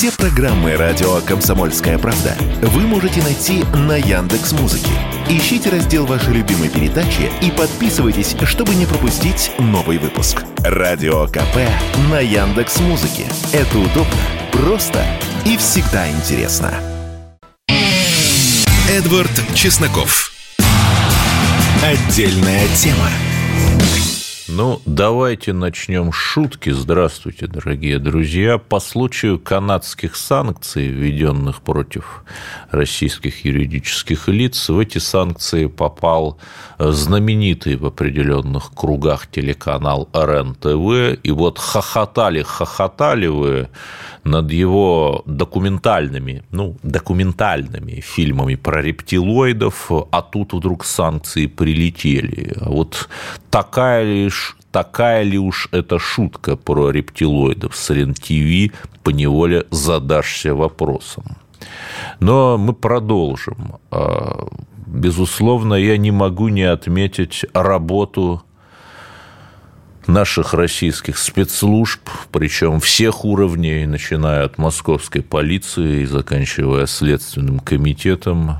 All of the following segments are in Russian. Все программы радио «Комсомольская правда» вы можете найти на «ЯндексМузыке». Ищите раздел вашей любимой передачи и подписывайтесь, чтобы не пропустить новый выпуск. Радио КП на «Яндекс.Музыке». Это удобно, просто и всегда интересно. Эдвард Чесноков. Отдельная тема. Ну, давайте начнем с шутки. Здравствуйте, дорогие друзья. По случаю канадских санкций, введенных против российских юридических лиц, в эти санкции попал знаменитый в определенных кругах телеканал РЕН-ТВ. И вот хохотали вы над его документальными фильмами про рептилоидов, а тут вдруг санкции прилетели. Вот такая ли уж эта шутка про рептилоидов с РЕН-ТВ, поневоле задашься вопросом. Но мы продолжим. Безусловно, я не могу не отметить работу наших российских спецслужб, причем всех уровней, начиная от московской полиции и заканчивая Следственным комитетом.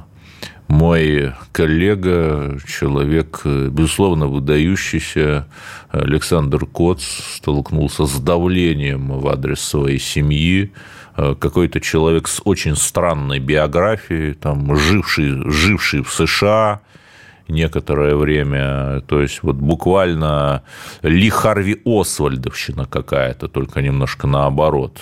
Мой коллега, человек, безусловно, выдающийся, Александр Коц, столкнулся с давлением в адрес своей семьи. Какой-то человек с очень странной биографией, там, живший в США некоторое время, то есть вот буквально Ли Харви Освальдовщина какая-то, только немножко наоборот.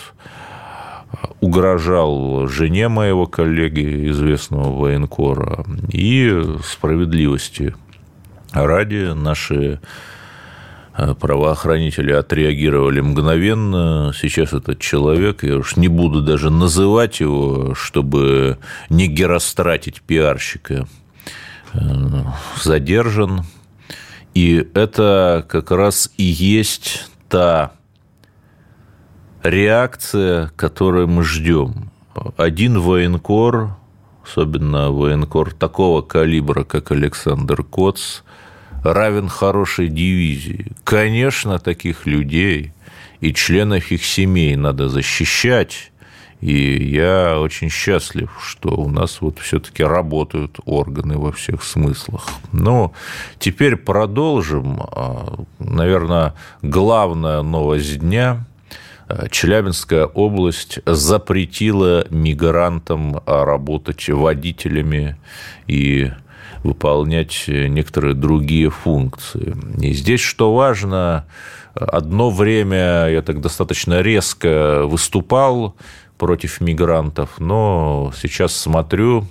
Угрожал жене моего коллеги, известного военкора, и справедливости ради наши правоохранители отреагировали мгновенно. Сейчас этот человек, я уж не буду даже называть его, чтобы не геростратить пиарщика, задержан. И это как раз и есть та реакция, которую мы ждем. Один военкор, особенно военкор такого калибра, как Александр Коц, равен хорошей дивизии. Конечно, таких людей и членов их семей надо защищать. И я очень счастлив, что у нас вот все-таки работают органы во всех смыслах. Ну, теперь продолжим. Наверное, главная новость дня. Челябинская область запретила мигрантам работать водителями и выполнять некоторые другие функции. И здесь, что важно, одно время я так достаточно резко выступал против мигрантов, но сейчас смотрю,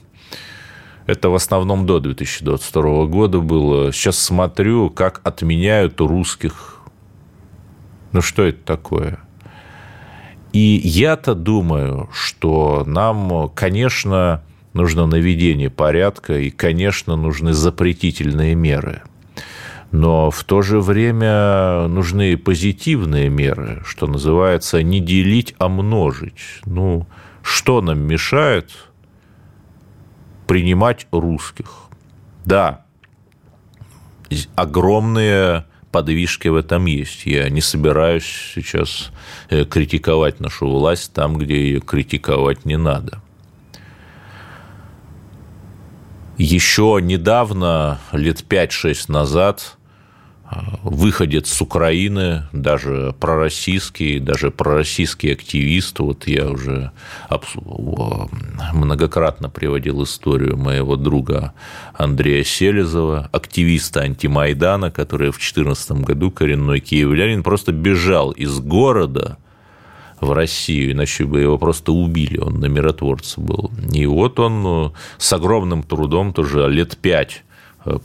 это в основном до 2022 года было, сейчас смотрю, как отменяют русских. Ну, что это такое? И я-то думаю, что нам, конечно, нужно наведение порядка и, конечно, нужны запретительные меры. Но в то же время нужны позитивные меры, что называется, не делить, а множить. Ну, что нам мешает принимать русских? Да, огромные подвижки в этом есть. Я не собираюсь сейчас критиковать нашу власть там, где ее критиковать не надо. Еще недавно, лет 5-6 назад, выходец с Украины, даже пророссийский активист, вот я уже многократно приводил историю моего друга Андрея Селезова, активиста антимайдана, который в 2014 году, коренной киевлянин, просто бежал из города в Россию, иначе бы его просто убили, он на миротворце был. И вот он с огромным трудом тоже лет 5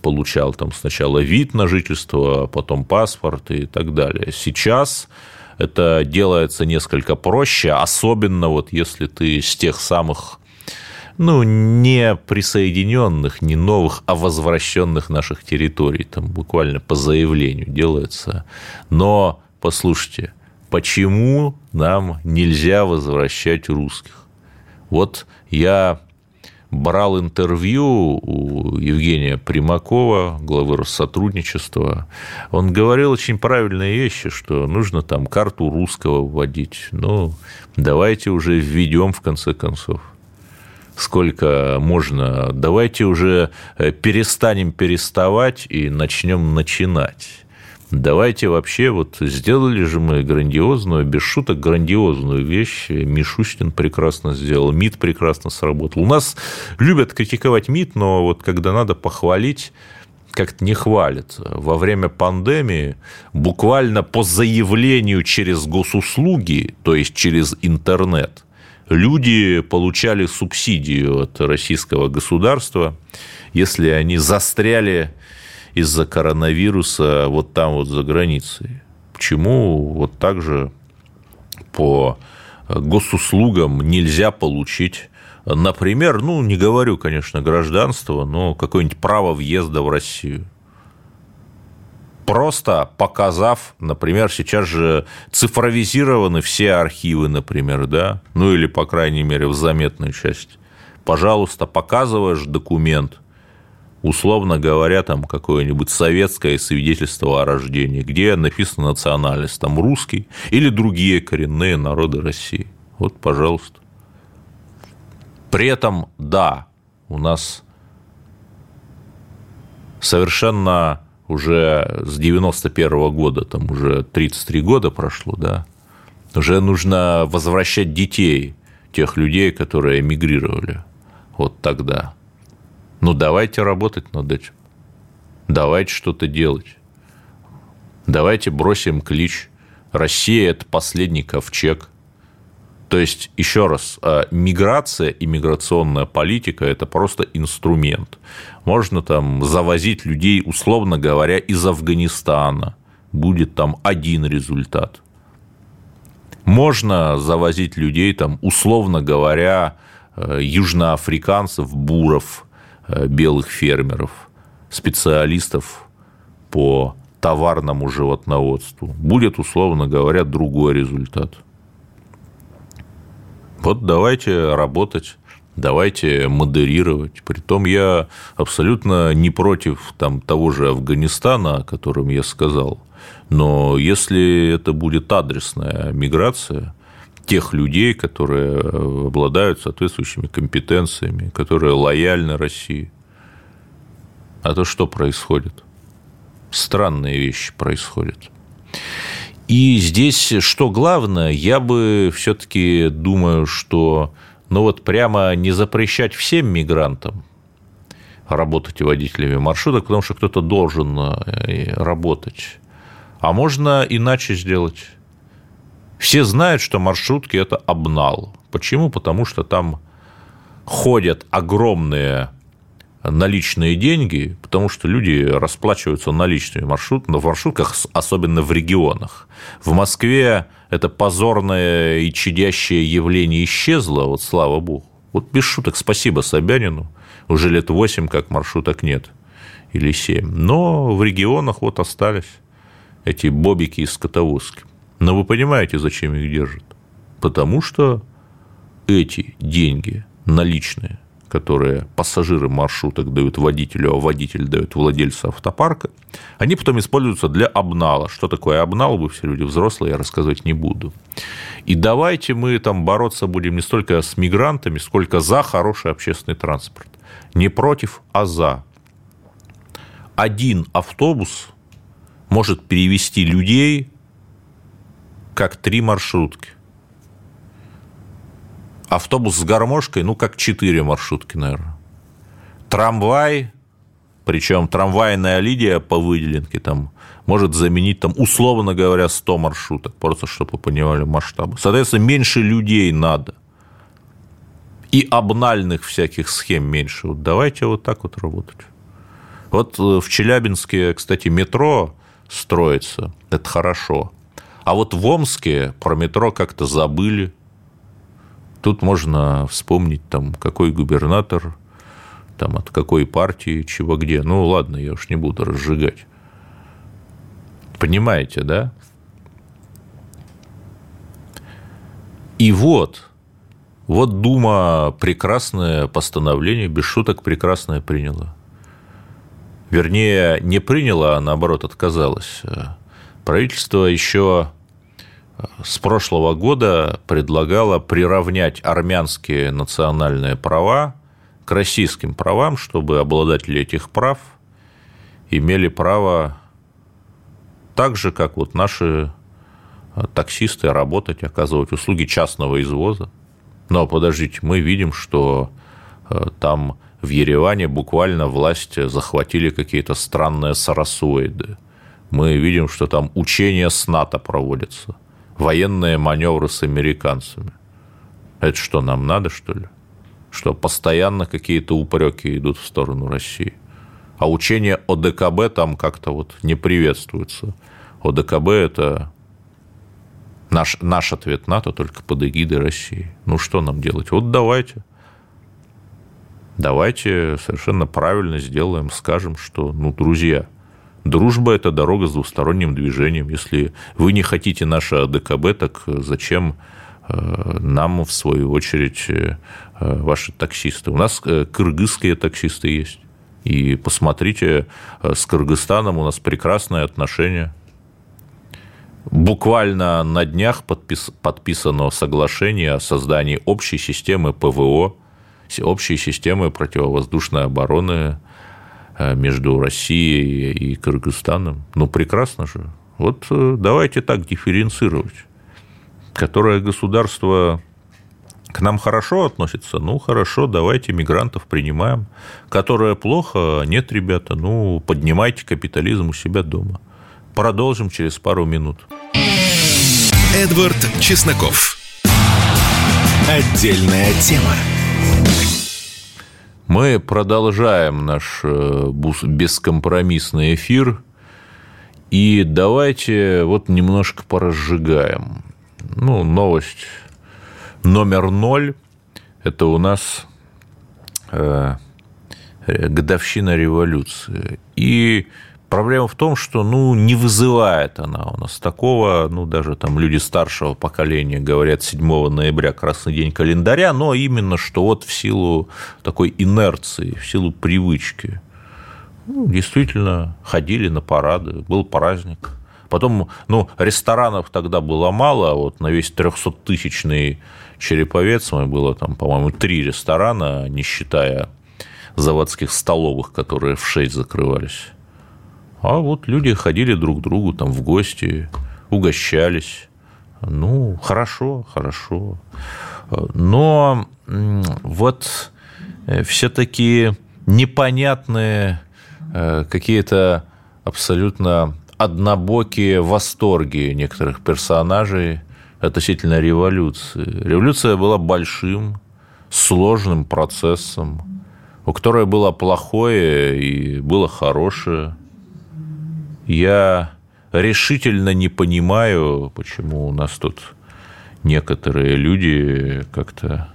получал там сначала вид на жительство, а потом паспорт и так далее. Сейчас это делается несколько проще, особенно вот если ты с тех самых, ну, не присоединенных, не новых, а возвращенных наших территорий, там буквально по заявлению делается. Но, послушайте, почему нам нельзя возвращать русских? Вот я брал интервью у Евгения Примакова, главы Россотрудничества, он говорил очень правильные вещи, что нужно там карту русского вводить. Ну, давайте уже введем, в конце концов. Сколько можно. Давайте уже перестанем переставать и начнем начинать. Давайте вообще, вот сделали же мы грандиозную, без шуток, грандиозную вещь. Мишустин прекрасно сделал, МИД прекрасно сработал. У нас любят критиковать МИД, но вот когда надо похвалить, как-то не хвалится. Во время пандемии буквально по заявлению через госуслуги, то есть через интернет, люди получали субсидию от российского государства, если они застряли из-за коронавируса вот там вот за границей. Почему вот так же по госуслугам нельзя получить, например, ну, не говорю, конечно, гражданство, но какое-нибудь право въезда в Россию? Просто показав, например, сейчас же цифровизированы все архивы, например, да, ну или, по крайней мере, в заметной части. Пожалуйста, показываешь документ, условно говоря, там какое-нибудь советское свидетельство о рождении, где написано национальность, там русский или другие коренные народы России. Вот, пожалуйста. При этом, да, у нас совершенно... Уже с 91-го года, там уже 33 года прошло, да, уже нужно возвращать детей, тех людей, которые эмигрировали вот тогда. Ну, давайте работать над этим, давайте что-то делать, давайте бросим клич. Россия – это последний ковчег. То есть, еще раз, миграция и миграционная политика – это просто инструмент. Можно там завозить людей, условно говоря, из Афганистана. Будет там один результат. Можно завозить людей, там, условно говоря, южноафриканцев, буров, белых фермеров, специалистов по товарному животноводству. Будет, условно говоря, другой результат. Вот давайте работать, давайте модерировать. Притом я абсолютно не против там, того же Афганистана, о котором я сказал. Но если это будет адресная миграция тех людей, которые обладают соответствующими компетенциями, которые лояльны России, а то что происходит? Странные вещи происходят. И здесь, что главное, я бы все-таки думаю, что ну вот прямо не запрещать всем мигрантам работать водителями маршруток, потому что кто-то должен работать. А можно иначе сделать. Все знают, что маршрутки – это обнал. Почему? Потому что там ходят огромные наличные деньги, потому что люди расплачиваются наличными в маршрутках, особенно в регионах. В Москве это позорное и чадящее явление исчезло, вот слава богу. Вот без шуток, спасибо Собянину, уже лет 8 как маршруток нет, или 7. Но в регионах вот остались эти бобики из скотовозки. Но вы понимаете, зачем их держат? Потому что эти деньги наличные, которые пассажиры маршруток дают водителю, а водитель дает владельцу автопарка, они потом используются для обнала. Что такое обнал, вы все люди взрослые, я рассказывать не буду. И давайте мы там бороться будем не столько с мигрантами, сколько за хороший общественный транспорт. Не против, а за. Один автобус может перевезти людей, как 3 маршрутки. Автобус с гармошкой, ну, как 4 маршрутки, наверное. Трамвай, причем трамвайная линия по выделенке там, может заменить, там, условно говоря, 100 маршруток, просто чтобы вы понимали масштабы. Соответственно, меньше людей надо. И обнальных всяких схем меньше. Вот давайте вот так вот работать. Вот в Челябинске, кстати, метро строится, это хорошо. А вот в Омске про метро как-то забыли. Тут можно вспомнить, там, какой губернатор, там, от какой партии, чего где. Ну, ладно, я уж не буду разжигать. Понимаете, да? И вот Вот Дума прекрасное постановление, без шуток прекрасное приняла. Вернее, не приняла, а наоборот отказалась. Правительство еще с прошлого года предлагало приравнять армянские национальные права к российским правам, чтобы обладатели этих прав имели право так же, как вот наши таксисты, работать, оказывать услуги частного извоза. Но подождите, мы видим, что там в Ереване буквально власть захватили какие-то странные сарасоиды. Мы видим, что там учения с НАТО проводятся, военные маневры с американцами. Это что, нам надо, что ли? Что постоянно какие-то упреки идут в сторону России. А учения ОДКБ там как-то вот не приветствуются. ОДКБ – это наш ответ НАТО, только под эгидой России. Ну, что нам делать? Вот давайте совершенно правильно сделаем, скажем, что, ну, друзья, дружба – это дорога с двусторонним движением. Если вы не хотите наше ОДКБ, так зачем нам, в свою очередь, ваши таксисты? У нас кыргызские таксисты есть. И посмотрите, с Кыргызстаном у нас прекрасные отношения. Буквально на днях подписано соглашение о создании общей системы ПВО, общей системы противовоздушной обороны между Россией и Кыргызстаном. Ну, прекрасно же. Вот давайте так дифференцировать. Которое государство к нам хорошо относится, ну, хорошо, давайте мигрантов принимаем. Которое плохо, нет, ребята, ну, поднимайте капитализм у себя дома. Продолжим через пару минут. Эдвард Чесноков. Отдельная тема. Мы продолжаем наш бескомпромиссный эфир. И давайте вот немножко поразжигаем. Ну, новость номер 0. Это у нас годовщина революции. И проблема в том, что, ну, не вызывает она у нас такого, ну, даже там люди старшего поколения говорят 7 ноября, красный день календаря, но именно что вот в силу такой инерции, в силу привычки. Ну, действительно, ходили на парады, был праздник. Потом, ну, ресторанов тогда было мало, вот на весь 300-тысячный Череповец было там, по-моему, 3 ресторана, не считая заводских столовых, которые в 6 закрывались. А вот люди ходили друг к другу там в гости, угощались. Ну, хорошо, хорошо. Но вот все такие непонятные какие-то абсолютно однобокие восторги некоторых персонажей относительно революции. Революция была большим, сложным процессом, у которой было плохое и было хорошее. Я решительно не понимаю, почему у нас тут некоторые люди как-то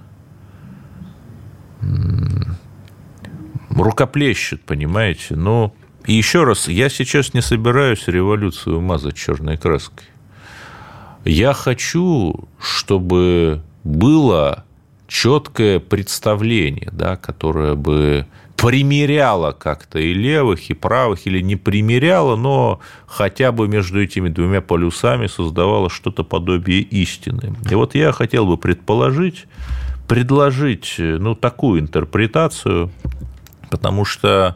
рукоплещут, понимаете. Но и еще раз, я сейчас не собираюсь революцию мазать черной краской. Я хочу, чтобы было четкое представление, да, которое бы примеряла как-то и левых, и правых, или не примеряла, но хотя бы между этими двумя полюсами создавала что-то подобие истины. И вот я хотел бы предложить, ну, такую интерпретацию, потому что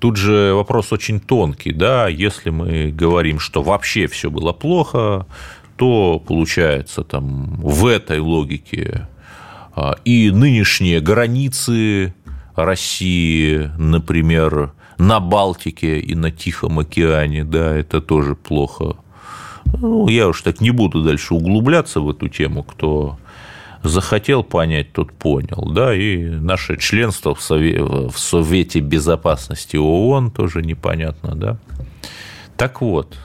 тут же вопрос очень тонкий, да, если мы говорим, что вообще все было плохо, то получается там в этой логике и нынешние границы России, например, на Балтике и на Тихом океане, да, это тоже плохо. Ну, я уж так не буду дальше углубляться в эту тему, кто захотел понять, тот понял, да, и наше членство в Совете Безопасности ООН тоже непонятно, да. Так вот,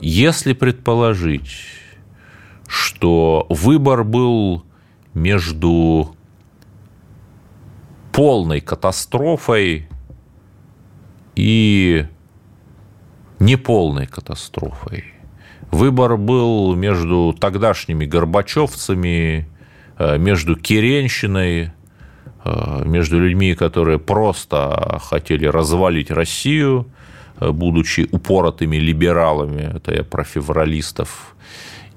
если предположить, что выбор был между полной катастрофой и неполной катастрофой. Выбор был между тогдашними горбачевцами, между киренщиной, между людьми, которые просто хотели развалить Россию, будучи упоротыми либералами, это я про февралистов,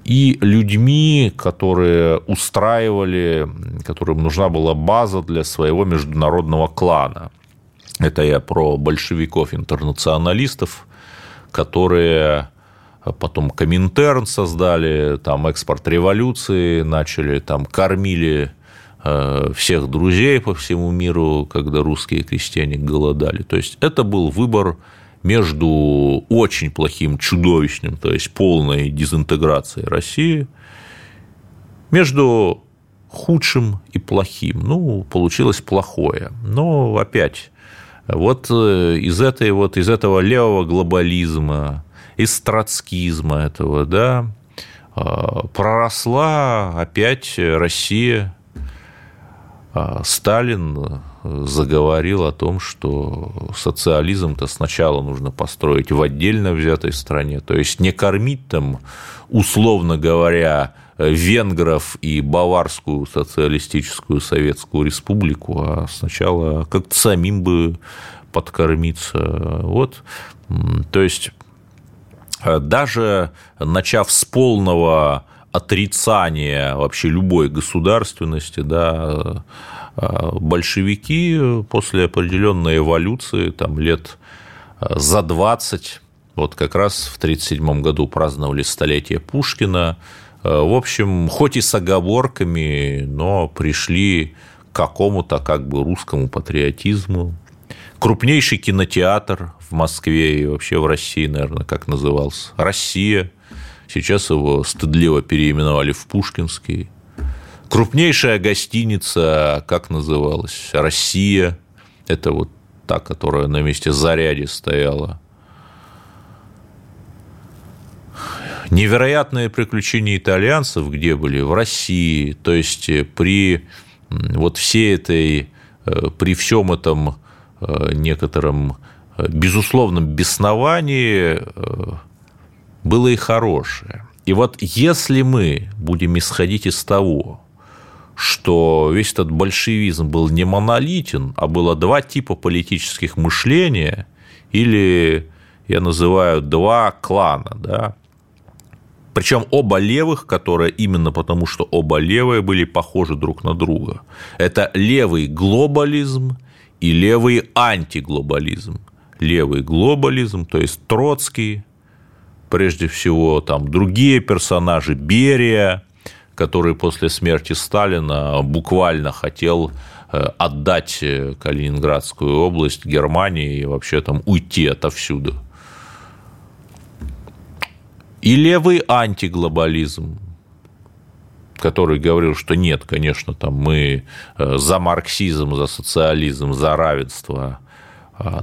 и людьми, которые устраивали, которым нужна была база для своего международного клана. Это я про большевиков-интернационалистов, которые потом Коминтерн создали, там экспорт революции начали, там кормили всех друзей по всему миру, когда русские крестьяне голодали. То есть это был выбор между очень плохим, чудовищным, то есть полной дезинтеграцией России, между худшим и плохим. Ну, получилось плохое. Но опять, вот из этого левого глобализма, из троцкизма этого, да, проросла опять Россия. Сталин заговорил о том, что социализм-то сначала нужно построить в отдельно взятой стране, то есть не кормить там, условно говоря, венгров и Баварскую социалистическую советскую республику, а сначала как-то самим бы подкормиться. Вот. То есть даже начав с полного отрицание вообще любой государственности, да, большевики после определенной эволюции, там, лет за 20, вот как раз в 1937 году праздновали столетие Пушкина, в общем, хоть и с оговорками, но пришли к какому-то как бы русскому патриотизму. Крупнейший кинотеатр в Москве и вообще в России, наверное, как назывался, «Россия». Сейчас его стыдливо переименовали в Пушкинский. Крупнейшая гостиница, как называлась, «Россия». Это вот та, которая на месте Заряди стояла. Невероятные приключения итальянцев где были? В России. То есть при всем этом некотором безусловном бесновании было и хорошее. И вот если мы будем исходить из того, что весь этот большевизм был не монолитен, а было два типа политических мышления, или, я называю, два клана, да? Причем оба левых, которые именно потому, что оба левые были похожи друг на друга. Это левый глобализм и левый антиглобализм. Левый глобализм, то есть Троцкий, прежде всего, там другие персонажи, Берия, который после смерти Сталина буквально хотел отдать Калининградскую область Германии и вообще там уйти отовсюду. И левый антиглобализм, который говорил, что нет, конечно, там мы за марксизм, за социализм, за равенство,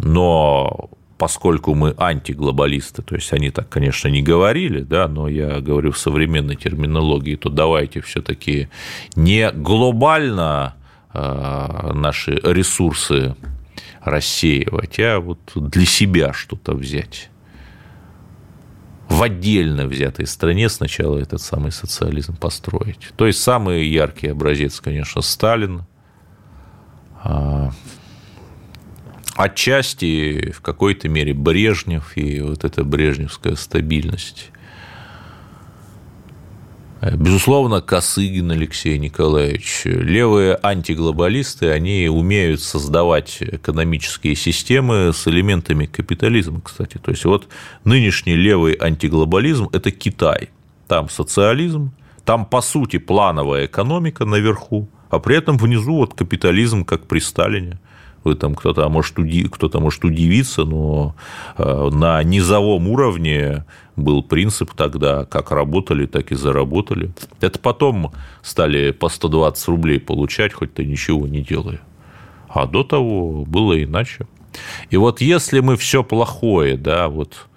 но поскольку мы антиглобалисты, то есть они так, конечно, не говорили, да, но я говорю в современной терминологии, то давайте все-таки не глобально наши ресурсы рассеивать, а вот для себя что-то взять. В отдельно взятой стране сначала этот самый социализм построить. То есть самый яркий образец, конечно, Сталин. Отчасти, в какой-то мере, Брежнев и вот эта брежневская стабильность. Безусловно, Косыгин Алексей Николаевич. Левые антиглобалисты, они умеют создавать экономические системы с элементами капитализма, кстати. То есть вот нынешний левый антиглобализм – это Китай. Там социализм, там, по сути, плановая экономика наверху, а при этом внизу вот капитализм, как при Сталине. Там кто-то может удивиться, но на низовом уровне был принцип тогда, как работали, так и заработали. Это потом стали по 120 рублей получать, хоть ты ничего не делай. А до того было иначе. И вот если мы все плохое, да, вот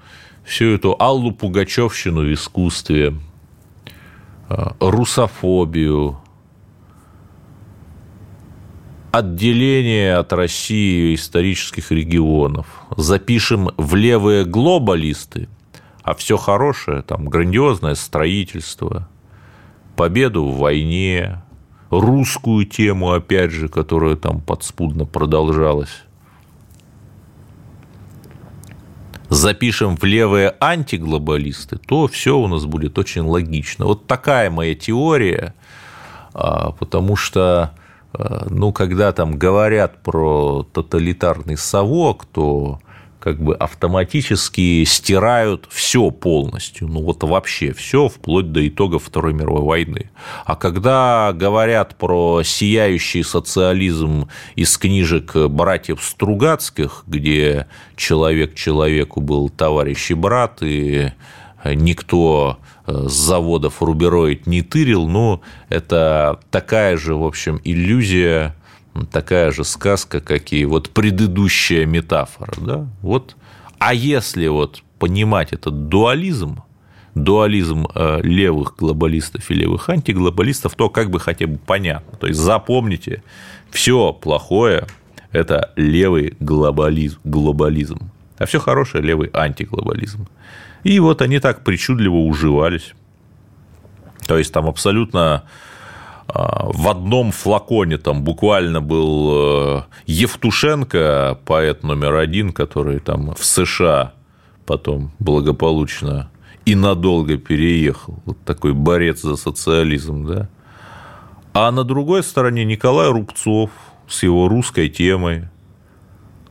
всю эту Аллу Пугачевщину в искусстве, русофобию, отделение от России исторических регионов запишем в левые глобалисты, а все хорошее, там грандиозное строительство, победу в войне, русскую тему, опять же, которая там подспудно продолжалась. Запишем в левые антиглобалисты, то все у нас будет очень логично. Вот такая моя теория, потому что, ну, когда там говорят про тоталитарный совок, то как бы автоматически стирают все полностью, ну, вот вообще все, вплоть до итогов Второй мировой войны. А когда говорят про сияющий социализм из книжек братьев Стругацких, где человек человеку был товарищ и брат, и никто с заводов рубероид не тырил, ну, это такая же, в общем, иллюзия, такая же сказка, как и вот предыдущая метафора. Да? Вот. А если вот понимать этот дуализм, дуализм левых глобалистов и левых антиглобалистов, то как бы хотя бы понятно. То есть запомните, все плохое – это левый глобализм, а все хорошее – левый антиглобализм. И вот они так причудливо уживались. То есть там абсолютно... В одном флаконе там буквально был Евтушенко, поэт номер один, который там в США потом благополучно и надолго переехал. Вот такой борец за социализм, да. А на другой стороне Николай Рубцов с его русской темой,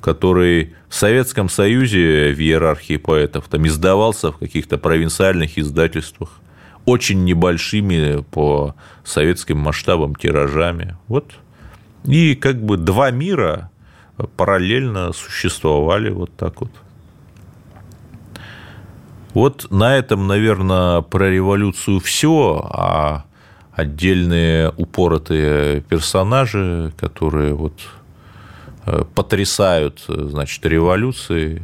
который в Советском Союзе в иерархии поэтов там издавался в каких-то провинциальных издательствах, очень небольшими по советским масштабам тиражами. Вот. И как бы два мира параллельно существовали вот так вот. Вот на этом, наверное, про революцию все, а отдельные упоротые персонажи, которые вот потрясают, значит, революцией.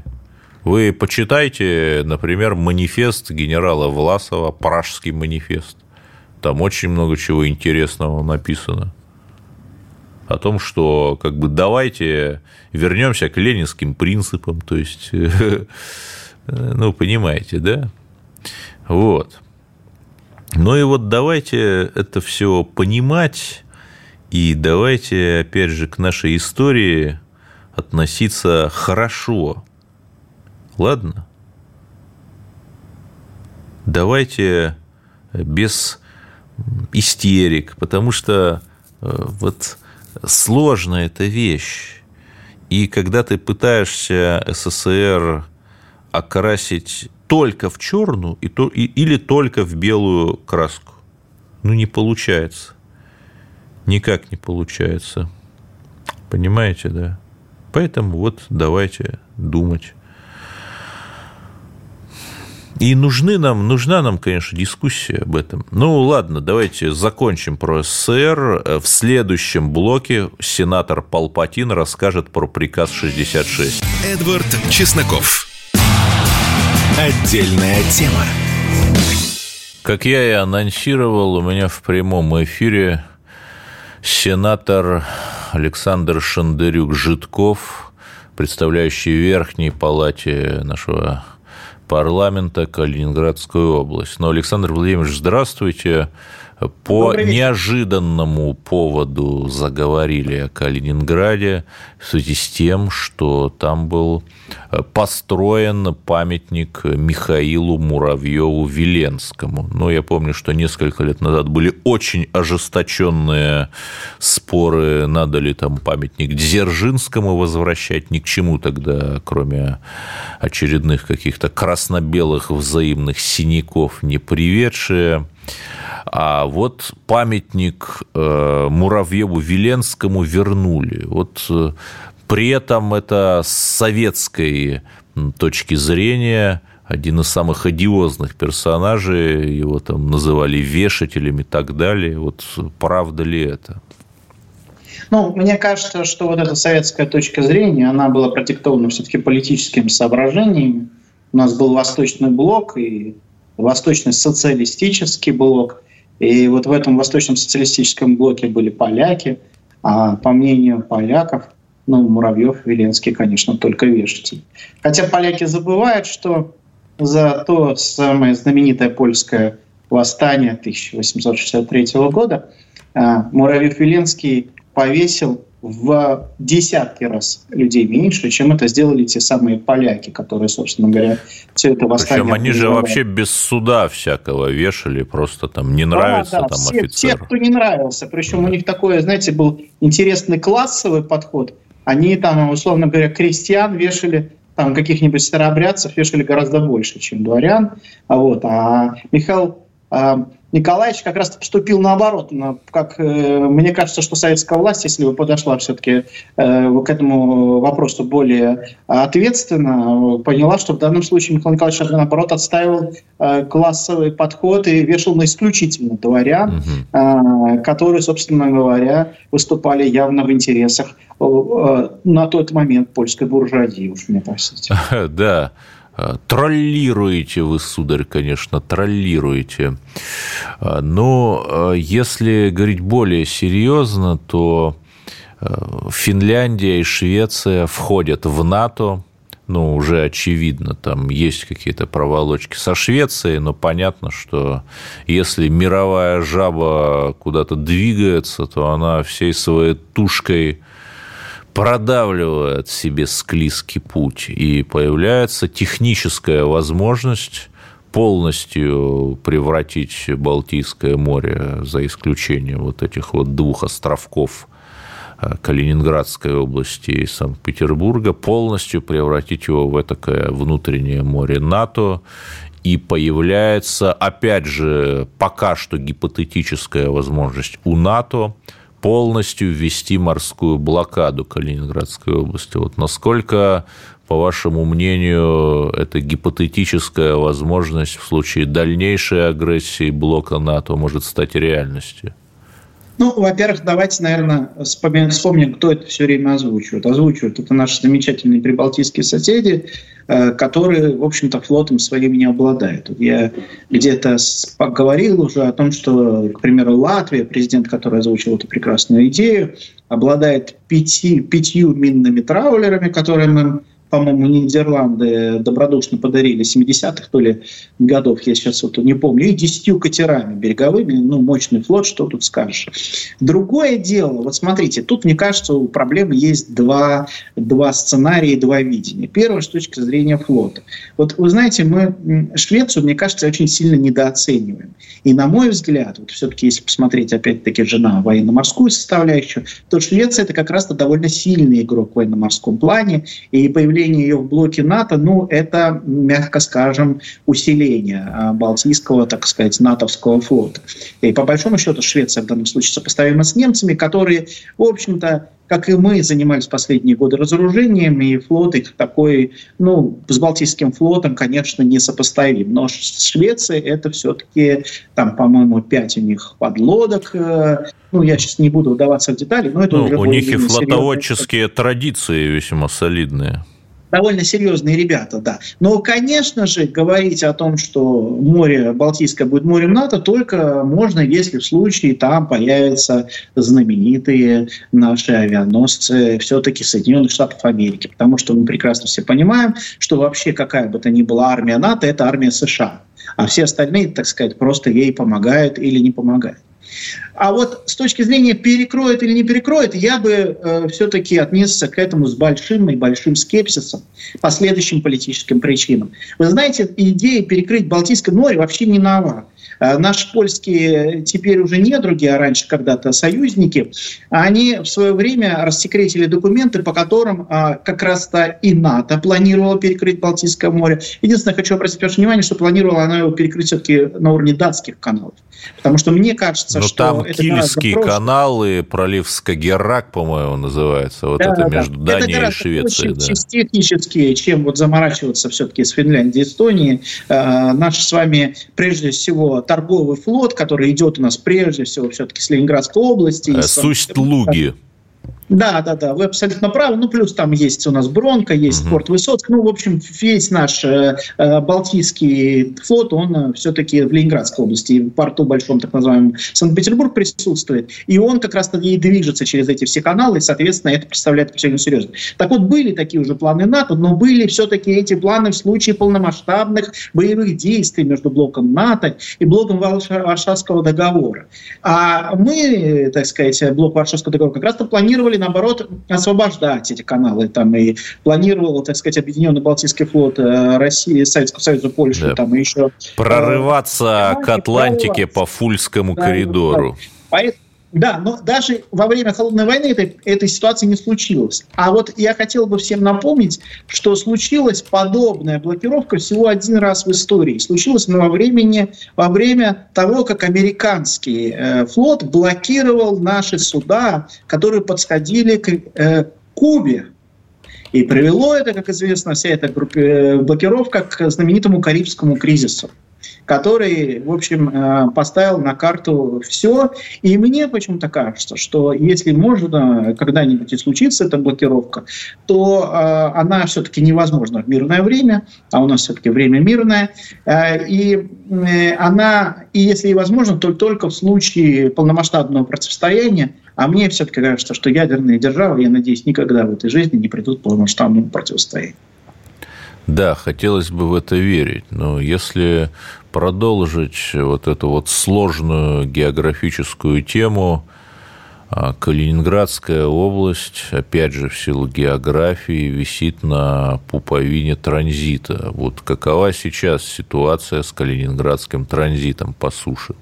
Вы почитайте, например, манифест генерала Власова, Пражский манифест. Там очень много чего интересного написано. О том, что как бы давайте вернемся к ленинским принципам. То есть, ну, понимаете, да? Вот. Ну и вот давайте это все понимать. И давайте, опять же, к нашей истории относиться хорошо. Ладно? Давайте без истерик, потому что вот сложная эта вещь. И когда ты пытаешься СССР окрасить только в черную или только в белую краску, ну, не получается. Никак не получается. Понимаете, да? Поэтому вот давайте думать. И нужна нам, конечно, дискуссия об этом. Ну, ладно, давайте закончим про СССР. В следующем блоке сенатор Палпатин расскажет про приказ 66. Эдвард Чесноков. Отдельная тема. Как я и анонсировал, у меня в прямом эфире сенатор Александр Шендерюк-Жидков, представляющий в Верхней Палате нашего парламента Калининградскую область. Но, Александр Владимирович, здравствуйте. По неожиданному поводу заговорили о Калининграде в связи с тем, что там был построен памятник Михаилу Муравьеву Виленскому. Ну, я помню, что несколько лет назад были очень ожесточенные споры, надо ли там памятник Дзержинскому возвращать, ни к чему тогда, кроме очередных каких-то красно-белых взаимных синяков, не приведшие. А вот памятник Муравьеву Виленскому вернули. Вот при этом это с советской точки зрения один из самых одиозных персонажей. Его там называли вешателем и так далее. Вот правда ли это? Ну, мне кажется, что вот эта советская точка зрения, она была продиктована все-таки политическими соображениями. У нас был Восточный блок и Восточно-социалистический блок. И вот в этом восточно-социалистическом блоке были поляки. А по мнению поляков, ну, Муравьев, Виленский, конечно, только вешатель. Хотя поляки забывают, что за то самое знаменитое польское восстание 1863 года Муравьев Виленский повесил в десятки раз людей меньше, чем это сделали те самые поляки, которые, собственно говоря, все это восстание... Причем они же вообще без суда всякого вешали, просто там не нравится там офицеру. Все, кто не нравился. Причем у них такой, знаете, был интересный классовый подход. Они там, условно говоря, крестьян вешали, там каких-нибудь старообрядцев вешали гораздо больше, чем дворян. А Михаил Николаевич как раз поступил наоборот. Как, мне кажется, что советская власть, если бы подошла все-таки к этому вопросу более ответственно, поняла, что в данном случае Михаил Николаевич наоборот отстаивал классовый подход и вешал на исключительно дворян, которые, собственно говоря, выступали явно в интересах на тот момент польской буржуазии, уж мне простите. Да. Троллируете вы, сударь, конечно, троллируете. Но если говорить более серьезно, то Финляндия и Швеция входят в НАТО. Ну, уже очевидно, там есть какие-то проволочки со Швецией, но понятно, что если мировая жаба куда-то двигается, то она всей своей тушкой продавливает себе склизкий путь, и появляется техническая возможность полностью превратить Балтийское море, за исключением вот этих вот двух островков Калининградской области и Санкт-Петербурга, полностью превратить его в этакое внутреннее море НАТО. И появляется, опять же, пока что гипотетическая возможность у НАТО полностью ввести морскую блокаду Калининградской области. Вот насколько, по вашему мнению, эта гипотетическая возможность в случае дальнейшей агрессии блока НАТО может стать реальностью? Ну, во-первых, давайте, наверное, вспомним, кто это все время озвучивает. Озвучивают это наши замечательные прибалтийские соседи, которые, в общем-то, флотом своим не обладают. Я где-то поговорил уже о том, что, к примеру, Латвия, президент, который озвучил эту прекрасную идею, обладает пятью минными траулерами, которые мы, по-моему, Нидерланды добродушно подарили 70-х, то ли годов, я сейчас вот не помню, и 10 катерами береговыми, ну, мощный флот, что тут скажешь. Другое дело, вот смотрите, тут, мне кажется, у проблемы есть два сценария, два видения. Первое, с точки зрения флота. Вот, вы знаете, мы Швецию, мне кажется, очень сильно недооцениваем. И, на мой взгляд, вот все-таки, если посмотреть, опять-таки, же на военно-морскую составляющую, то Швеция – это как раз-то довольно сильный игрок в военно-морском плане, и появление ее в блоке НАТО, ну, это, мягко скажем, усиление Балтийского, так сказать, натовского флота. И по большому счету Швеция в данном случае сопоставима с немцами, которые, в общем-то, как и мы, занимались последние годы разоружением, и флот их такой, ну, с Балтийским флотом, конечно, не сопоставим. Но Швеция — это все-таки, там, по-моему, 5 у них подлодок. Ну, я сейчас не буду вдаваться в детали, но это уже... У них и флотоводческие традиции весьма солидные. Довольно серьезные ребята, да. Но, конечно же, говорить о том, что море Балтийское будет морем НАТО, только можно, если в случае там появятся знаменитые наши авианосцы все-таки Соединенных Штатов Америки. Потому что мы прекрасно все понимаем, что вообще какая бы то ни была армия НАТО, это армия США. А все остальные, так сказать, просто ей помогают или не помогают. А вот с точки зрения перекроет или не перекроет, я бы все-таки отнесся к этому с большим и большим скепсисом по следующим политическим причинам. Вы знаете, идея перекрыть Балтийское море вообще не нова. Наши польские теперь уже недруги, а раньше когда-то союзники, они в свое время рассекретили документы, по которым как раз-то и НАТО планировало перекрыть Балтийское море. Единственное, хочу обратить ваше внимание, что планировала она его перекрыть все-таки на уровне датских каналов. Потому что мне кажется, но что... там это Кильские каналы, пролив Скагеррак, по-моему, называется, вот да, это между да. Данией это и Швецией. Это гораздо технически, чем вот заморачиваться все-таки с Финляндией и Эстонией. Наш с вами, прежде всего, торговый флот, который идет у нас прежде всего все-таки с Ленинградской области. Сусть-Луги. Да, вы абсолютно правы. Ну, плюс там есть у нас Бронко, есть порт Высоцк. Ну, в общем, весь наш Балтийский флот, он все-таки в Ленинградской области, и в порту большом, так называемом, Санкт-Петербург присутствует. И он как раз-то и движется через эти все каналы, и, соответственно, это представляет абсолютно серьезно. Так вот, были такие уже планы НАТО, но были все-таки эти планы в случае полномасштабных боевых действий между блоком НАТО и блоком Варшавского договора. А мы, так сказать, блок Варшавского договора как раз-то планировали, наоборот, освобождать эти каналы. Там и планировал, так сказать, Объединенный Балтийский флот России, Советского Союза, Польши, да, там и еще... Прорываться к Атлантике по Фульскому коридору. Да, но даже во время холодной войны этой ситуации не случилось. А вот я хотел бы всем напомнить, что случилась подобная блокировка всего один раз в истории. Случилось во время того, как американский флот блокировал наши суда, которые подходили к Кубе. И привело это, как известно, вся эта блокировка к знаменитому Карибскому кризису, который, в общем, поставил на карту все. И мне почему-то кажется, что если можно когда-нибудь и случится эта блокировка, то она все-таки невозможна в мирное время, а у нас все-таки время мирное. И она, и если и возможно, то только в случае полномасштабного противостояния. А мне все-таки кажется, что ядерные державы, я надеюсь, никогда в этой жизни не придут к полномасштабному противостоянию. Да, хотелось бы в это верить, но если продолжить вот эту вот сложную географическую тему, Калининградская область, опять же, в силу географии, висит на пуповине транзита. Вот какова сейчас ситуация с калининградским транзитом по суше?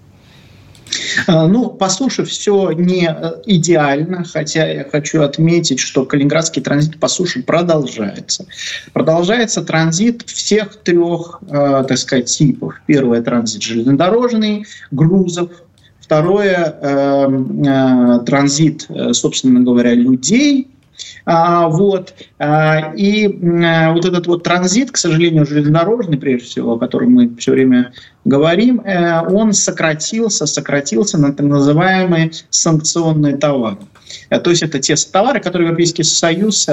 Ну, по суше все не идеально, хотя я хочу отметить, что Калининградский транзит по суше продолжается. Продолжается транзит всех трех, так сказать, типов. Первое – транзит железнодорожный, грузов. Второе – транзит, собственно говоря, людей. Вот этот вот транзит, к сожалению, железнодорожный, прежде всего, о котором мы все время говорим, он сократился на так называемые санкционные товары. То есть это те товары, которые Европейский Союз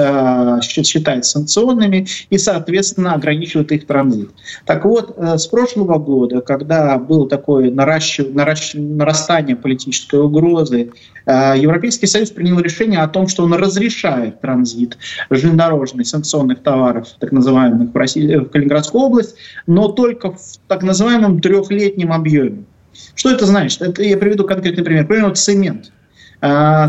считает санкционными и, соответственно, ограничивает их транзит. Так вот, с прошлого года, когда было такое нарастание политической угрозы, Европейский Союз принял решение о том, что он разрешает транзит железнодорожных санкционных товаров, так называемых, в России, в Калининградскую область, но только в так называемом трехлетнем объеме. Что это значит? Это, я приведу конкретный пример. Например, цемент.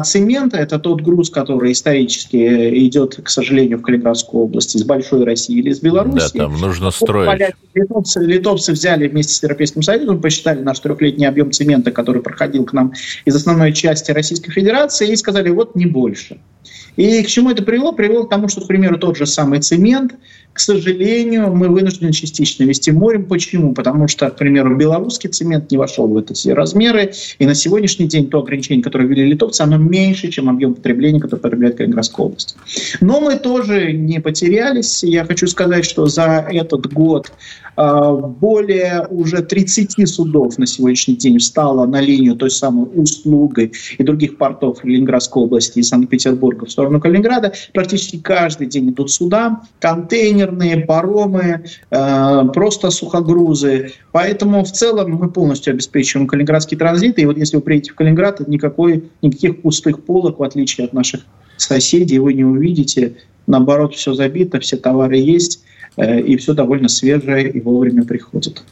Цемент – это тот груз, который исторически идет, к сожалению, в Калининградскую область из большой России или из Белоруссии. Да, там нужно строить. Поляки, литовцы взяли вместе с Европейским Союзом, посчитали наш трехлетний объем цемента, который проходил к нам из основной части Российской Федерации, и сказали, вот не больше. И к чему это привело? Привело к тому, что, к примеру, тот же самый цемент, к сожалению, мы вынуждены частично везти морем. Почему? Потому что, к примеру, белорусский цемент не вошел в эти все размеры, и на сегодняшний день то ограничение, которое ввели литовцы, оно меньше, чем объем потребления, который потребляет Калининградская область. Но мы тоже не потерялись. Я хочу сказать, что за этот год более уже 30 судов на сегодняшний день встало на линию той самой Услуги и других портов Калининградской области и Санкт-Петербурга в сторону Калининграда. Практически каждый день идут суда, контейнерные, паромы, просто сухогрузы. Поэтому в целом мы полностью обеспечиваем калининградский транзит. И вот если вы приедете в Калининград, никаких пустых полок, в отличие от наших соседей, вы не увидите. Наоборот, все забито, все товары есть. И все довольно свежее и вовремя приходит.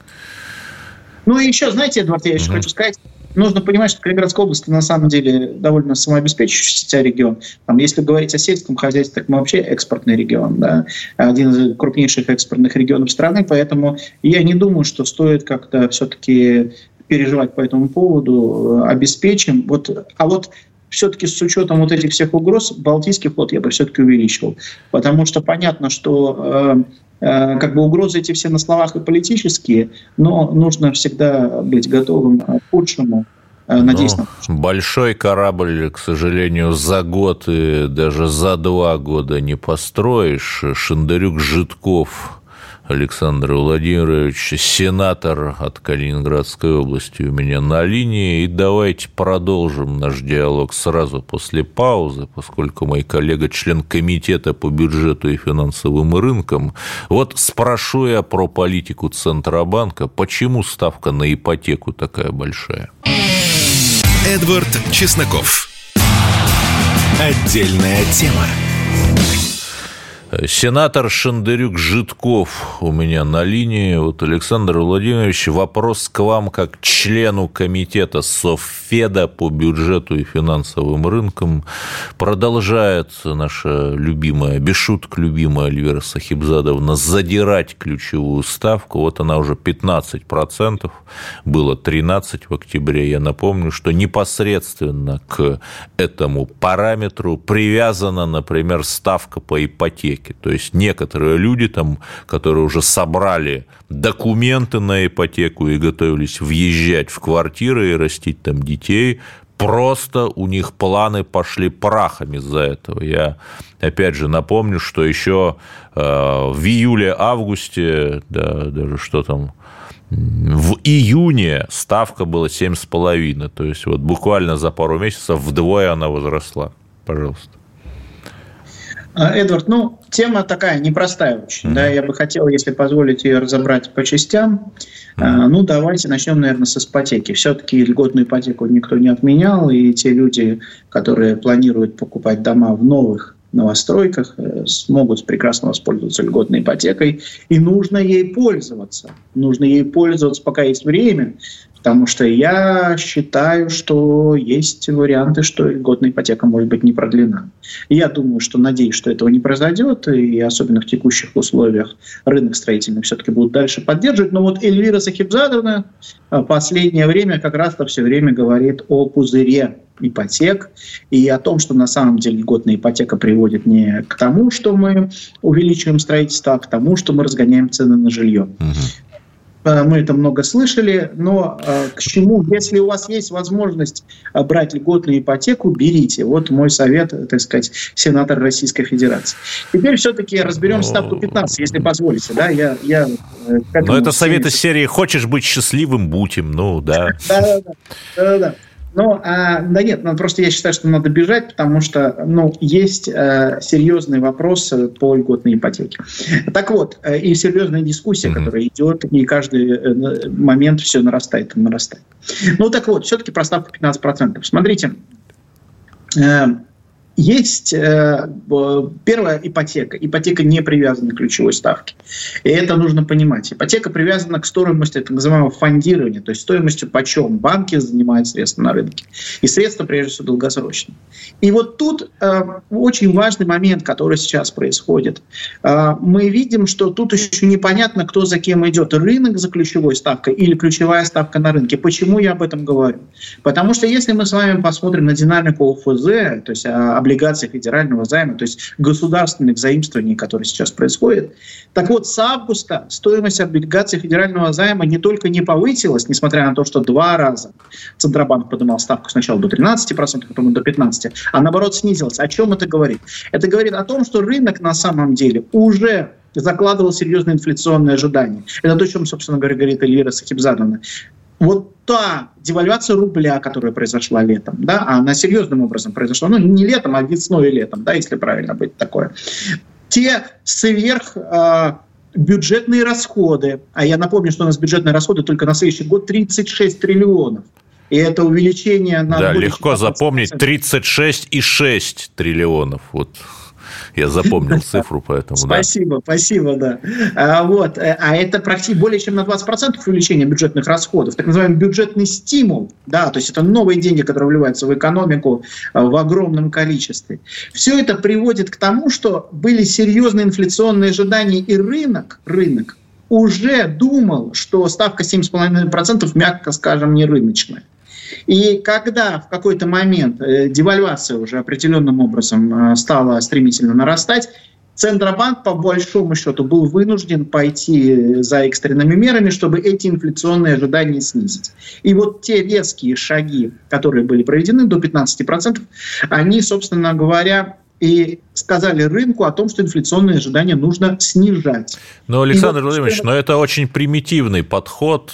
Ну и еще, знаете, Эдвард, я еще хочу сказать, нужно понимать, что Калининградская область на самом деле довольно самообеспечивающийся регион. Там, если говорить о сельском хозяйстве, так мы вообще экспортный регион, да? Один из крупнейших экспортных регионов страны, поэтому я не думаю, что стоит как-то все-таки переживать по этому поводу, обеспечим. Все-таки с учетом вот этих всех угроз Балтийский флот я бы все-таки увеличивал. Потому что понятно, что угрозы эти все на словах и политические, но нужно всегда быть готовым к худшему. Большой корабль, к сожалению, за год и даже за 2 года не построишь. Шендерюк-Жидков Александра Владимировича, сенатор от Калининградской области у меня на линии. И давайте продолжим наш диалог сразу после паузы, поскольку мой коллега, член комитета по бюджету и финансовым рынкам. Вот спрошу я про политику Центробанка, почему ставка на ипотеку такая большая? Эдвард Чесноков. Отдельная тема. Сенатор Шендерюк-Жидков у меня на линии. Вот, Александр Владимирович, вопрос к вам как члену комитета Совфеда по бюджету и финансовым рынкам. Продолжается наша любимая, без шуток любимая Эльвира Сахипзадовна задирать ключевую ставку. Вот она уже 15%, было 13% в октябре. Я напомню, что непосредственно к этому параметру привязана, например, ставка по ипотеке. То есть некоторые люди, там, которые уже собрали документы на ипотеку и готовились въезжать в квартиры и растить там детей, просто у них планы пошли прахом из-за этого. Я, опять же, напомню, что еще в июле-августе, да, даже что там, в июне ставка была 7,5%. То есть вот буквально за пару месяцев вдвое она возросла. Пожалуйста. Эдвард, тема такая непростая очень. Да, я бы хотел, если позволить, ее разобрать по частям. Давайте начнем, наверное, с ипотеки. Все-таки льготную ипотеку никто не отменял, и те люди, которые планируют покупать дома в новых новостройках, смогут прекрасно воспользоваться льготной ипотекой, и нужно ей пользоваться. Нужно ей пользоваться, пока есть время, потому что я считаю, что есть варианты, что льготная ипотека может быть не продлена. Я думаю, что надеюсь, что этого не произойдет, и особенно в текущих условиях рынок строительный все-таки будут дальше поддерживать. Но вот Эльвира Сахипзадовна в последнее время как раз-то все время говорит о пузыре ипотек и о том, что на самом деле льготная ипотека приводит не к тому, что мы увеличиваем строительство, а к тому, что мы разгоняем цены на жилье. Мы это много слышали, но к чему? Если у вас есть возможность брать льготную ипотеку, берите. Вот мой совет, так сказать, сенатор Российской Федерации. Теперь все-таки разберем ставку 15, если позволите. Да? Я но это совет из серии «Хочешь быть счастливым, будь им». Ну, да. Да-да-да. Просто я считаю, что надо бежать, потому что есть серьезные вопросы по льготной ипотеке. Так вот, и серьезная дискуссия, которая идет, и каждый момент все нарастает и нарастает. Все-таки про ставку 15%. Смотрите, есть первая ипотека. Ипотека не привязана к ключевой ставке. И это нужно понимать. Ипотека привязана к стоимости так называемого фондирования, то есть стоимостью, почем банки занимают средства на рынке. И средства, прежде всего, долгосрочные. И вот тут очень важный момент, который сейчас происходит. Мы видим, что тут еще непонятно, кто за кем идет. Рынок за ключевой ставкой или ключевая ставка на рынке. Почему я об этом говорю? Потому что если мы с вами посмотрим на динамику ОФЗ, то есть облигаций федерального займа, то есть государственных заимствований, которые сейчас происходят. Так вот, с августа стоимость облигаций федерального займа не только не повысилась, несмотря на то, что два раза Центробанк поднимал ставку сначала до 13%, потом до 15%, а наоборот снизилась. О чем это говорит? Это говорит о том, что рынок на самом деле уже закладывал серьезные инфляционные ожидания. Это то, о чем, собственно говоря, говорит Эльвира Сахипзадовна. Вот та девальвация рубля, которая произошла летом, да, она серьезным образом произошла, не летом, а весной и летом, да, если правильно быть такое. Те сверхбюджетные расходы, а я напомню, что у нас бюджетные расходы только на следующий год 36 триллионов. И это увеличение на... Да, легко запомнить, 36,6 триллионов, вот. Я запомнил цифру, поэтому... Спасибо, да. А это практически более чем на 20% увеличение бюджетных расходов. Так называемый бюджетный стимул, да, то есть это новые деньги, которые вливаются в экономику в огромном количестве. Все это приводит к тому, что были серьезные инфляционные ожидания, и рынок уже думал, что ставка 7,5%, мягко скажем, не рыночная. И когда в какой-то момент девальвация уже определенным образом стала стремительно нарастать, Центробанк, по большому счету, был вынужден пойти за экстренными мерами, чтобы эти инфляционные ожидания снизить. И вот те резкие шаги, которые были проведены до 15%, они, собственно говоря, и сказали рынку о том, что инфляционные ожидания нужно снижать. Но, Александр Владимирович, но это очень примитивный подход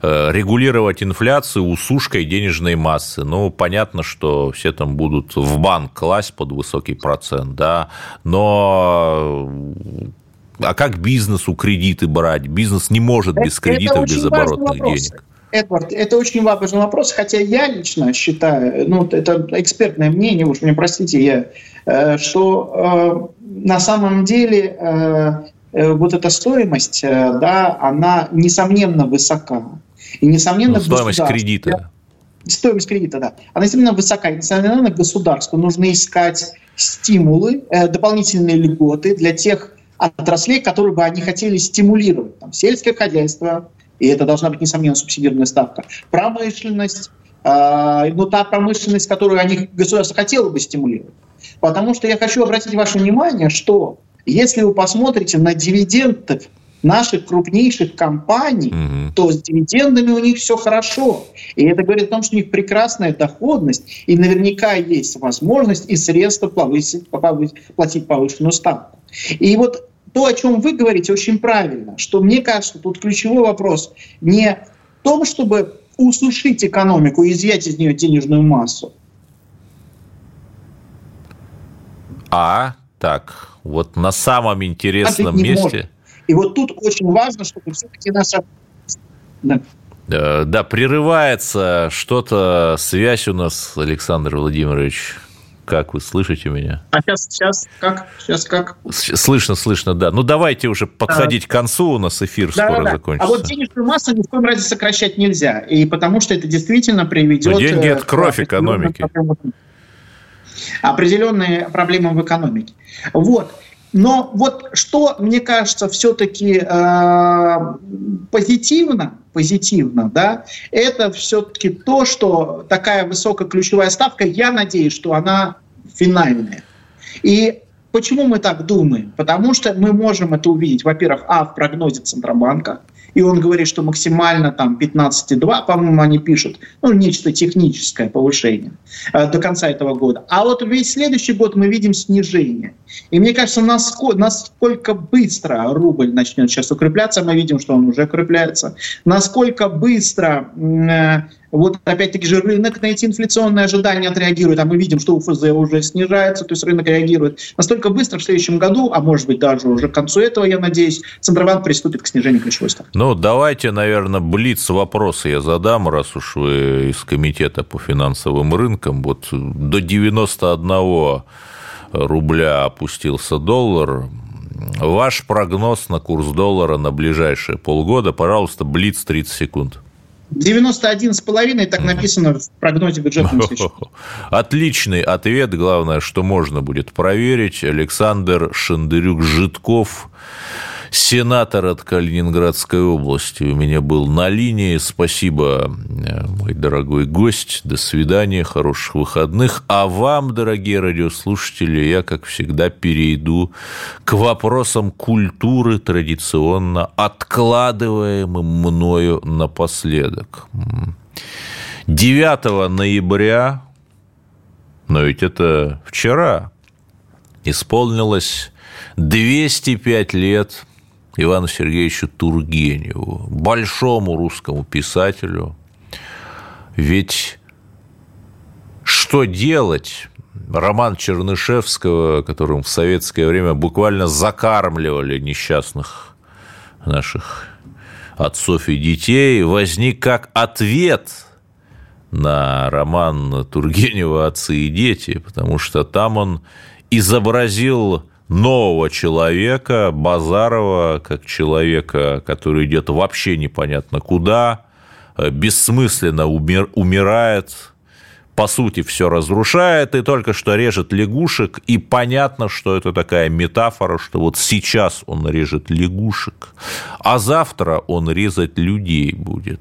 регулировать инфляцию усушкой денежной массы. Ну, понятно, что все там будут в банк класть под высокий процент, да, но... А как бизнесу кредиты брать? Бизнес не может без кредитов, без оборотных денег. Эдвард, это очень важный вопрос, хотя я лично считаю, ну, это экспертное мнение, уж мне простите, я, что на самом деле вот эта стоимость, да, она несомненно высока. И несомненно, ну, стоимость кредита. Стоимость кредита, да. Она несомненно высока, и несомненно государству нужно искать стимулы, дополнительные льготы для тех отраслей, которые бы они хотели стимулировать. Там, сельское хозяйство, и это должна быть, несомненно, субсидированная ставка, промышленность, ну, та промышленность, которую они, государство хотело бы стимулировать. Потому что я хочу обратить ваше внимание, что если вы посмотрите на дивиденды наших крупнейших компаний, то с дивидендами у них все хорошо. И это говорит о том, что у них прекрасная доходность, и наверняка есть возможность и средства платить повышенную ставку. И вот то, о чем вы говорите, очень правильно, что, мне кажется, тут ключевой вопрос не в том, чтобы усушить экономику и изъять из нее денежную массу. А, так, вот на самом интересном месте... Может. И вот тут очень важно, чтобы все-таки наша... Да, прерывается что-то, связь у нас, Александр Владимирович... Как вы слышите меня? А сейчас как? Слышно, да. Ну, давайте уже подходить к концу, у нас эфир скоро закончится. А вот денежную массу ни в коем разе сокращать нельзя, и потому что это действительно приведет... Но деньги – это кровь экономики. Определенные проблемы в экономике. Вот. Но вот что, мне кажется, все-таки позитивно, да, это все-таки то, что такая высокая ключевая ставка, я надеюсь, что она финальная. И почему мы так думаем? Потому что мы можем это увидеть, во-первых, в прогнозе Центробанка, и он говорит, что максимально там 15,2, по-моему, они пишут, ну, нечто техническое повышение до конца этого года. А вот весь следующий год мы видим снижение. И мне кажется, насколько быстро рубль начнет сейчас укрепляться, мы видим, что он уже укрепляется, насколько быстро... Вот опять-таки же рынок на эти инфляционные ожидания отреагирует, а мы видим, что УФЗ уже снижается, то есть рынок реагирует настолько быстро в следующем году, а может быть даже уже к концу этого, я надеюсь, Центробанк приступит к снижению ключевой ставки. Ну, давайте, наверное, блиц-вопросы я задам, раз уж вы из комитета по финансовым рынкам. Вот до 91 рубля опустился доллар. Ваш прогноз на курс доллара на ближайшие полгода, пожалуйста, блиц 30 секунд. 91,5, так написано в прогнозе бюджетного счета. Отличный ответ. Главное, что можно будет проверить. Александр Шендерюк-Жидков, сенатор от Калининградской области, у меня был на линии. Спасибо, мой дорогой гость. До свидания, хороших выходных. А вам, дорогие радиослушатели, я, как всегда, перейду к вопросам культуры, традиционно откладываемым мною напоследок. 9 ноября, но ведь это вчера, исполнилось 205 лет Ивану Сергеевичу Тургеневу, большому русскому писателю. Ведь что делать? Роман Чернышевского, которым в советское время буквально закармливали несчастных наших отцов и детей, возник как ответ на роман Тургенева «Отцы и дети», потому что там он изобразил нового человека, Базарова, как человека, который идет вообще непонятно куда, бессмысленно умирает, по сути, все разрушает, и только что режет лягушек, и понятно, что это такая метафора, что вот сейчас он режет лягушек, а завтра он резать людей будет.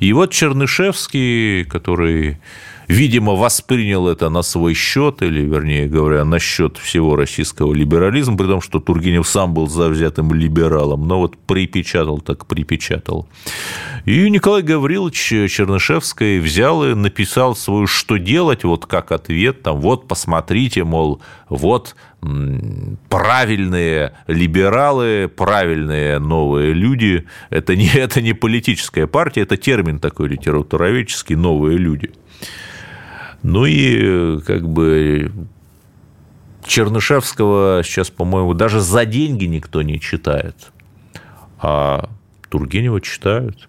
И вот Чернышевский, который видимо, воспринял это на свой счет, или, вернее говоря, на счет всего российского либерализма, при том, что Тургенев сам был завзятым либералом, но вот припечатал так припечатал. И Николай Гаврилович Чернышевский взял и написал свою «Что делать?», вот как ответ, там, вот, посмотрите, мол, вот, правильные либералы, правильные новые люди. Это не политическая партия, это термин такой литературоведческий «новые люди». Ну и как бы Чернышевского сейчас, по-моему, даже за деньги никто не читает, а Тургенева читают.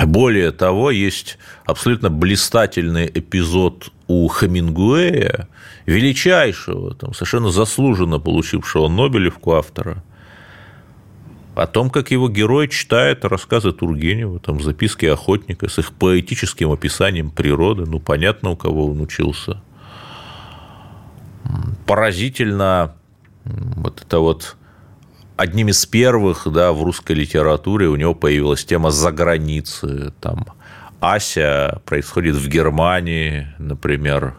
Более того, есть абсолютно блистательный эпизод у Хемингуэя, величайшего, там, совершенно заслуженно получившего Нобелевку автора, о том, как его герой читает рассказы Тургенева, там, записки охотника с их поэтическим описанием природы. Ну, понятно, у кого он учился. Поразительно вот это вот... Одним из первых, да, в русской литературе у него появилась тема «За границы». Там Ася происходит в Германии, например.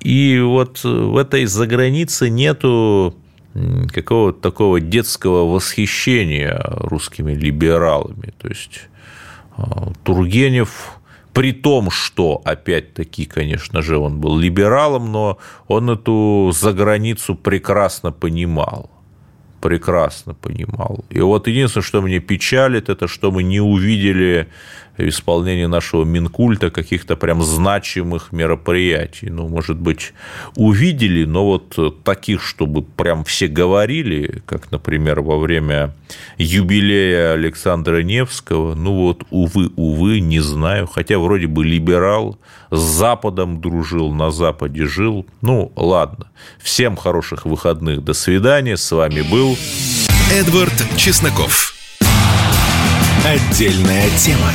И вот в этой «За границе» нету какого-то такого детского восхищения русскими либералами. То есть Тургенев, при том, что, опять-таки, конечно же, он был либералом, но он эту заграницу прекрасно понимал. И вот единственное, что меня печалит, это что мы не увидели в исполнении нашего Минкульта каких-то прям значимых мероприятий. Ну, может быть, увидели, но вот таких, чтобы прям все говорили, как, например, во время юбилея Александра Невского, ну вот, увы, не знаю. Хотя вроде бы либерал, с Западом дружил, на Западе жил. Ну, ладно. Всем хороших выходных. До свидания. С вами был Эдвард Чесноков. Отдельная тема.